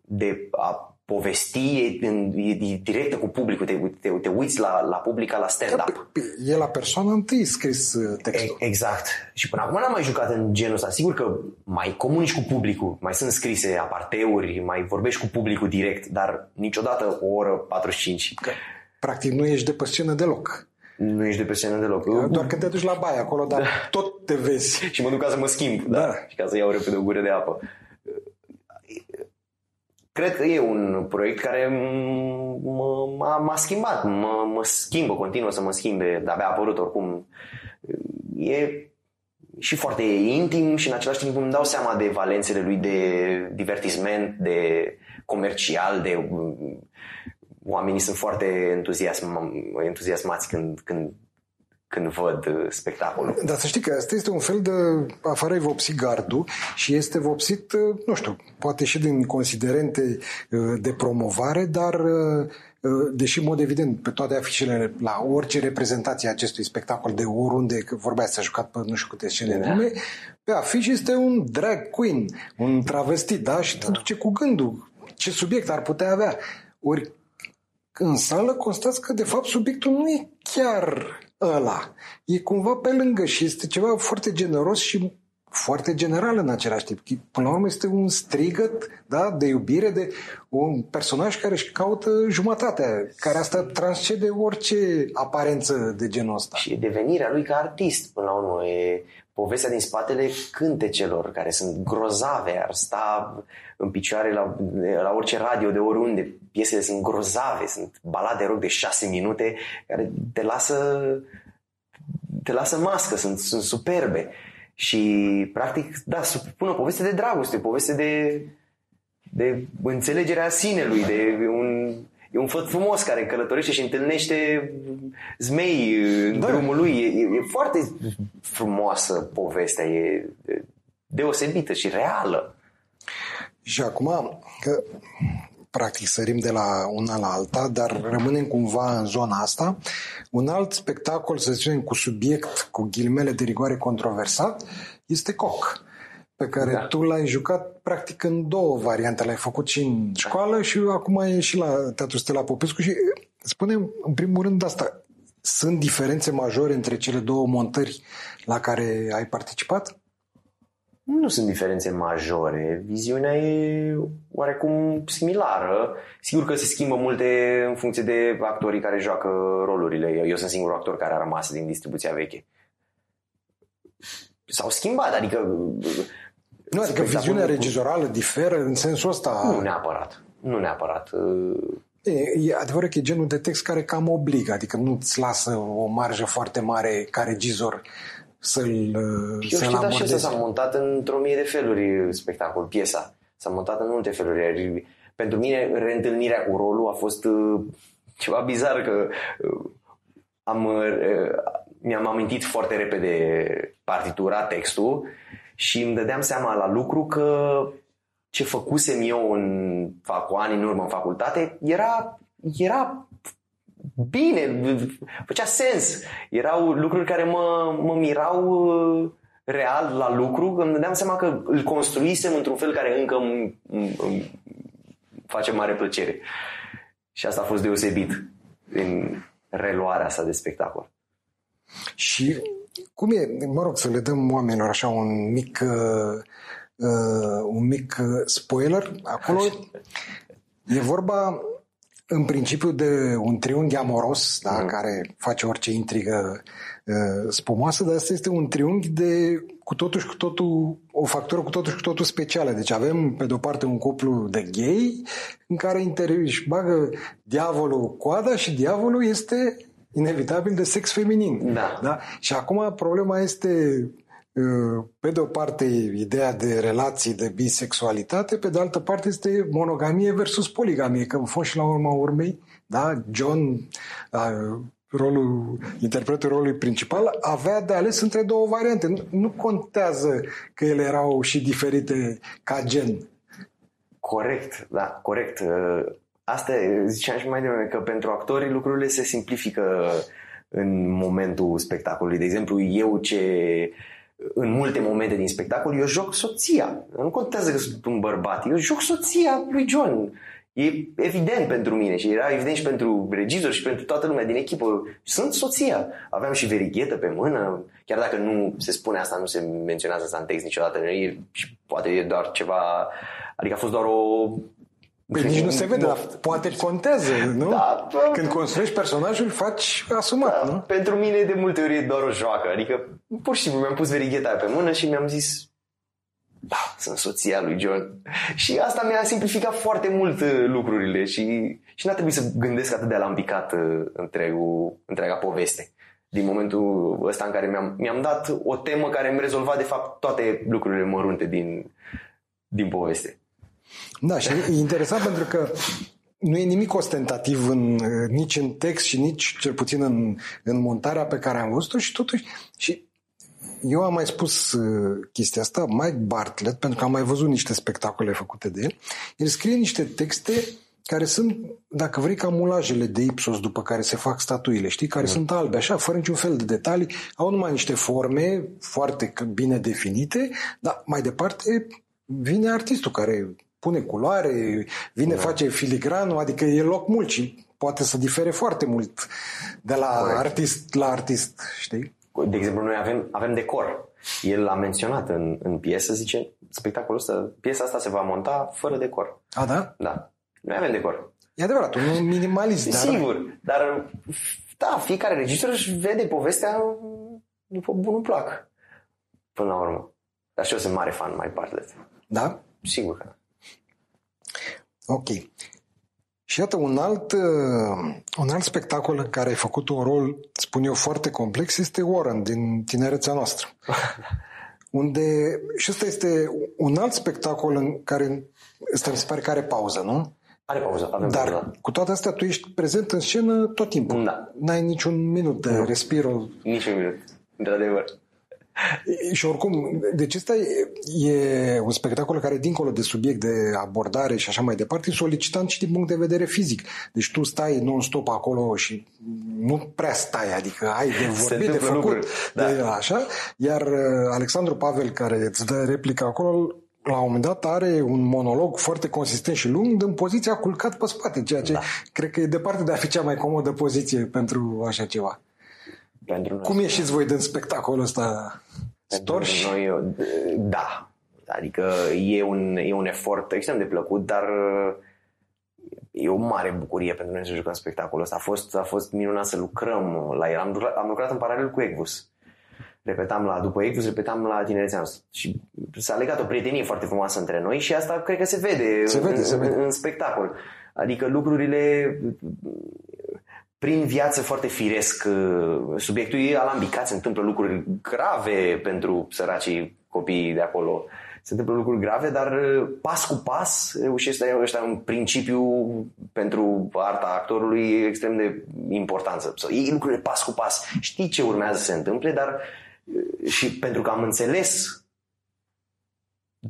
de a povesti e directă cu publicul, te uiți la public ca la stand-up. E la persoana întâi scris textul. Exact. Și până acum n-am mai jucat în genul ăsta. Sigur că mai comunici cu publicul, mai sunt scrise aparteuri, mai vorbești cu publicul direct, dar niciodată o oră 45. Practic nu ești de pe scenă deloc. Nu ești de pe scenă deloc. Doar când te duci la baie acolo, dar tot te vezi. Și mă duc ca să mă schimb, da. Și ca să iau repede o gură de apă. Cred că e un proiect care m-a schimbat, mă schimbă, continuă să mă schimbe, de-abia a apărut oricum. E și foarte intim și în același timp îmi dau seama de valențele lui de divertisment, de comercial, de oamenii sunt foarte entuziasmați când văd spectacolul. Dar să știi că asta este un fel de afară-i vopsi gardul și este vopsit, nu știu, poate și din considerente de promovare, dar deși, în mod evident, pe toate afișele, la orice reprezentație a acestui spectacol de oriunde, că vorbea să a jucat pe nu știu câte scene de lume, pe afiș este un drag queen, un travestit, da? Și te duce cu gândul ce subiect ar putea avea. Ori în sală constați că, de fapt, subiectul nu e chiar... ăla. E cumva pe lângă și este ceva foarte generos și foarte general în același timp. Până la urmă este un strigăt, da, de iubire, de un personaj care își caută jumătatea, care asta transcede orice aparență de genul ăsta. Și devenirea lui ca artist, până la urmă, e povestea din spatele cântecelor care sunt grozave, ar sta în picioare la orice radio de oriunde. Piesele sunt grozave, sunt balade rock de 6 minute care te lasă mască, sunt superbe. Și practic, da, pune o poveste de dragoste, o poveste de înțelegerea sinelui, e un făt frumos care călătorește și întâlnește zmei în drumul lui. E foarte frumoasă povestea, e deosebită și reală. Și acum, că practic sărim de la una la alta, dar rămânem cumva în zona asta. Un alt spectacol, să zicem, cu subiect, cu ghilimele de rigoare, controversat, este Cock, pe care tu l-ai jucat practic în două variante. L-ai făcut și în școală și acum e și la Teatrul Stella Popescu. Și spune-mi, în primul rând, asta. Sunt diferențe majore între cele două montări la care ai participat? Nu sunt diferențe majore. Viziunea e oarecum similară. Sigur că se schimbă multe în funcție de actorii care joacă rolurile. Eu sunt singurul actor care a rămas din distribuția veche. S-au schimbat, adică viziunea regizorală diferă în sensul ăsta? Nu neapărat. E adevărat că e genul de text care cam obligă, adică nu-ți lasă o marjă foarte mare ca regizor să-l abordezi. Și s-a montat într-o mie de feluri spectacol, piesa. S-a montat în multe feluri. Pentru mine, reîntâlnirea cu rolul a fost ceva bizar, că mi-am amintit foarte repede partitura, textul, și îmi dădeam seama la lucru că ce făcusem eu cu ani în urmă în facultate era bine, făcea sens. Erau lucruri care mă mirau real la lucru, că îmi dădeam seama că îl construisem într-un fel care încă îmi face mare plăcere. Și asta a fost deosebit în reluarea asta de spectacol. Și cum e, mă rog, să le dăm oamenilor așa un mic spoiler acolo. E vorba în principiu de un triunghi amoros, care face orice intrigă spumoasă, dar asta este un triunghi de o factură cu totul și cu totul specială. Deci avem pe de o parte un cuplu de gay în care își bagă diavolul coada și diavolul este inevitabil de sex feminin. Da? Și acum problema este, pe de o parte, ideea de relații, de bisexualitate, pe de altă parte este monogamie versus poligamie, că în fond și la urma urmei, John, interpretul rolului principal, avea de ales între două variante. Nu contează că ele erau și diferite ca gen. Corect. Asta ziceam și mai devreme, că pentru actorii lucrurile se simplifică în momentul spectacolului. De exemplu, în multe momente din spectacol, eu joc soția. Nu contează că sunt un bărbat. Eu joc soția lui John. E evident pentru mine și era evident și pentru regizor și pentru toată lumea din echipă. Sunt soția. Aveam și verighetă pe mână. Chiar dacă nu se spune asta, nu se menționează asta în text niciodată. Și poate e doar ceva... Adică a fost doar o... Păi nici nu se vede, dar poate contează, nu? Când construiești personajul, faci asumat, nu? Pentru mine de multe ori e doar o joacă. Adică pur și simplu mi-am pus verigheta pe mână și mi-am zis sunt soția lui John. Și asta mi-a simplificat foarte mult lucrurile și n-a trebuit să gândesc atât de alambicat întreaga poveste. Din momentul ăsta în care mi-am dat o temă care îmi rezolva de fapt toate lucrurile mărunte din poveste. Da, și e interesant pentru că nu e nimic ostentativ nici în text și nici cel puțin în montarea pe care am văzut-o și totuși... Și eu am mai spus chestia asta, Mike Bartlett, pentru că am mai văzut niște spectacole făcute de el, el scrie niște texte care sunt, dacă vrei, ca mulajele de Ipsos după care se fac statuile, știi? Care sunt albe, așa, fără niciun fel de detalii, au numai niște forme foarte bine definite, dar mai departe vine artistul care... pune culoare, face filigranul, adică e loc mult și poate să difere foarte mult de la artist la artist, știi? De exemplu, noi avem decor. El l-a menționat în piesă, zice, spectacolul ăsta, piesa asta se va monta fără decor. A, da? Da. Noi avem decor. E adevărat, un minimalist. Sigur, dar fiecare regizor își vede povestea după bunul plac. până la urmă. Dar și eu sunt mare fan Mike Bartlett. Da? Sigur că da. Ok. Și iată, un alt spectacol în care ai făcut un rol, spun eu, foarte complex, este Warren, din Tinerețea noastră. Unde, și ăsta este un alt spectacol în care, ăsta mi se pare că are pauză, nu? Are pauză, avem pauză. Dar cu toate astea tu ești prezent în scenă tot timpul. Da. N-ai niciun minut de respiro. Nici un minut, de adevăr. Și oricum, deci ăsta e un spectacol care, dincolo de subiect, de abordare și așa mai departe, e solicitant și din punct de vedere fizic. Deci tu stai non-stop acolo și nu prea stai, adică ai de vorbit, de făcut, lucruri. De da. Așa. Iar Alexandru Pavel, care îți dă replica acolo, la un moment dat are un monolog foarte consistent și lung, în poziția culcat pe spate, ceea ce cred că e departe de a fi cea mai comodă poziție pentru așa ceva. Pentru noi. Cum ieșiți voi din spectacolul ăsta? Storși? Noi, da. Adică e un efort extrem de plăcut, dar e o mare bucurie pentru noi să jucăm spectacolul ăsta. A fost minunat să lucrăm la el. Am lucrat în paralel cu Ecvus. După Ecvus, repetam la Tinerețea noastră. Și s-a legat o prietenie foarte frumoasă între noi și asta cred că se vede în spectacol. Adică lucrurile... Prin viață foarte firesc, subiectul e alambicat, se întâmplă lucruri grave pentru săracii copiii de acolo. Se întâmplă lucruri grave, dar pas cu pas reușesc ăștia un principiu pentru arta actorului extrem de importanță. Să iei lucrurile pas cu pas. Știi ce urmează să se întâmple, dar și pentru că am înțeles...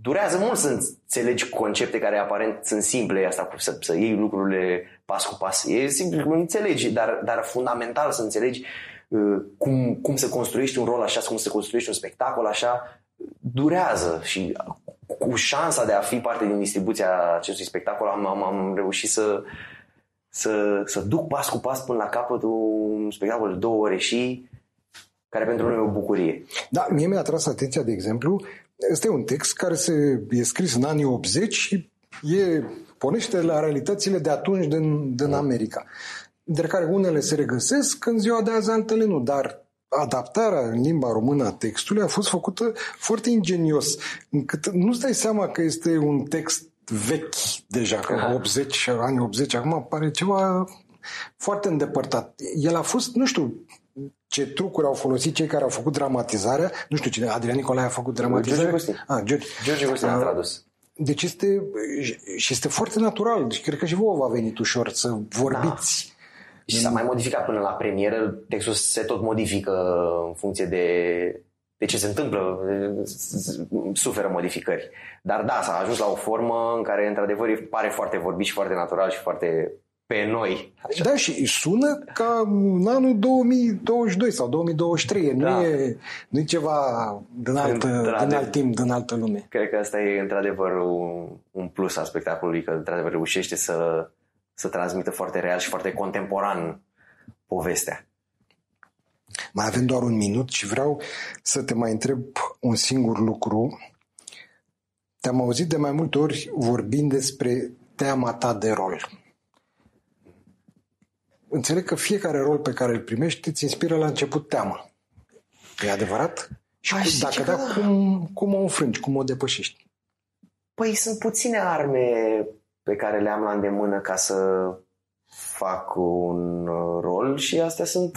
Durează mult să înțelegi concepte care aparent sunt simple, asta cu să iei lucrurile pas cu pas. E simplu că înțelegi, dar fundamental să înțelegi cum să construiești un rol așa, cum să construiești un spectacol așa, durează. Și cu șansa de a fi parte din distribuția acestui spectacol am reușit să duc pas cu pas până la capăt un spectacol de 2 ore și care pentru noi e o bucurie. Da, mie mi-a atras atenția, de exemplu, este un text care e scris în anii 80 și pornește la realitățile de atunci din America, dintre care unele se regăsesc în ziua de azi, altele nu, dar adaptarea în limba română a textului a fost făcută foarte ingenios, încât nu-ți dai seama că este un text vechi deja, că anii 80, acum pare ceva foarte îndepărtat. El a fost, nu știu... Ce trucuri au folosit cei care au făcut dramatizarea? Nu știu cine, Adrian Nicolae a făcut dramatizarea? George Gustin a tradus. Deci este foarte natural. Deci cred că și vouă v-a venit ușor să vorbiți. Și s-a mai modificat până la premieră. Textul se tot modifică în funcție de ce se întâmplă. Suferă modificări. Dar da, s-a ajuns la o formă în care într-adevăr pare foarte vorbit și foarte natural și foarte... pe noi. Așa. Da, și sună ca în anul 2022 sau 2023. Nu e ceva din altă lume. Cred că asta e într-adevăr un plus al spectacolului, că într-adevăr reușește să transmită foarte real și foarte contemporan povestea. Mai avem doar un minut și vreau să te mai întreb un singur lucru. Te-am auzit de mai multe ori vorbind despre teama ta de rol. Înțeleg că fiecare rol pe care îl primești îți inspiră la început teamă. E adevărat? Și cum o înfrângi? Cum o depășești? Păi sunt puține arme pe care le am la îndemână ca să fac un rol și astea sunt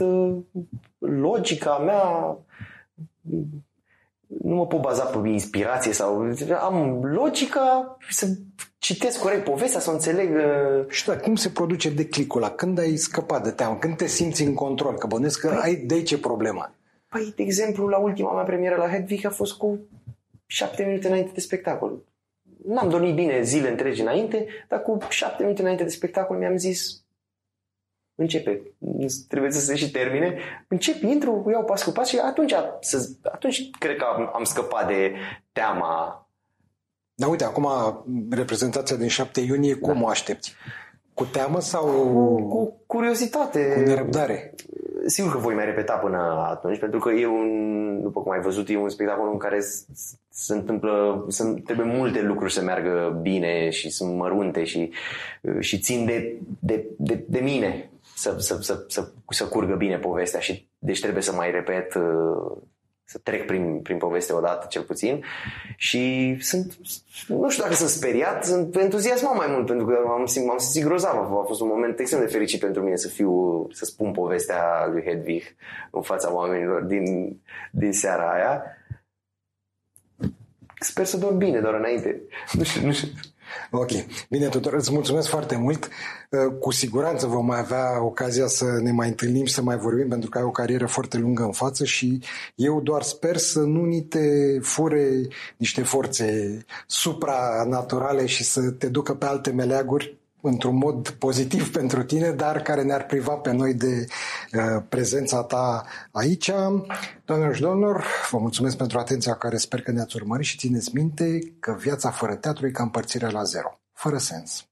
logica mea. Nu mă pot baza pe inspirație sau am logica să citesc corect povestea, să o înțeleg. Și da, cum se produce declicul ăla? Când ai scăpat de teamă? Când te simți în control? Că bănuiesc că ai de aici problema. Păi, de exemplu, la ultima mea premieră la Hedwig a fost cu 7 minute înainte de spectacol. N-am dormit bine zile întregi înainte, dar cu 7 minute înainte de spectacol mi-am zis începe, trebuie să se și termine, intru, iau pas cu pas și atunci cred că am scăpat de teama. Dar uite, acum reprezentația din 7 iunie, cum o aștepți? Cu teamă sau... Cu curiozitate. Cu nerăbdare. Sigur că voi mai repeta până atunci, pentru că după cum ai văzut, e un spectacol în care se întâmplă, trebuie multe lucruri să meargă bine și sunt mărunte și țin de mine. Să curgă bine povestea și deci trebuie să mai repet să trec prin poveste odată, cel puțin. Și sunt, nu știu dacă sunt speriat, sunt entuziasmat mai mult, pentru că m-am simțit grozav. A fost un moment extrem de fericit pentru mine să spun povestea lui Hedwig în fața oamenilor din seara aia. Sper să dorm bine, doar înainte. Nu știu. Ok. Bine, Tudor, îți mulțumesc foarte mult. Cu siguranță vom mai avea ocazia să ne mai întâlnim și să mai vorbim, pentru că ai o carieră foarte lungă în față și eu doar sper să nu ni te fure niște forțe supranaturale și să te ducă pe alte meleaguri într-un mod pozitiv pentru tine, dar care ne-ar priva pe noi de prezența ta aici. Doamnelor și domnilor, vă mulțumesc pentru atenția care sper că ne-ați urmărit și țineți minte că viața fără teatru e ca împărțirea la zero, fără sens.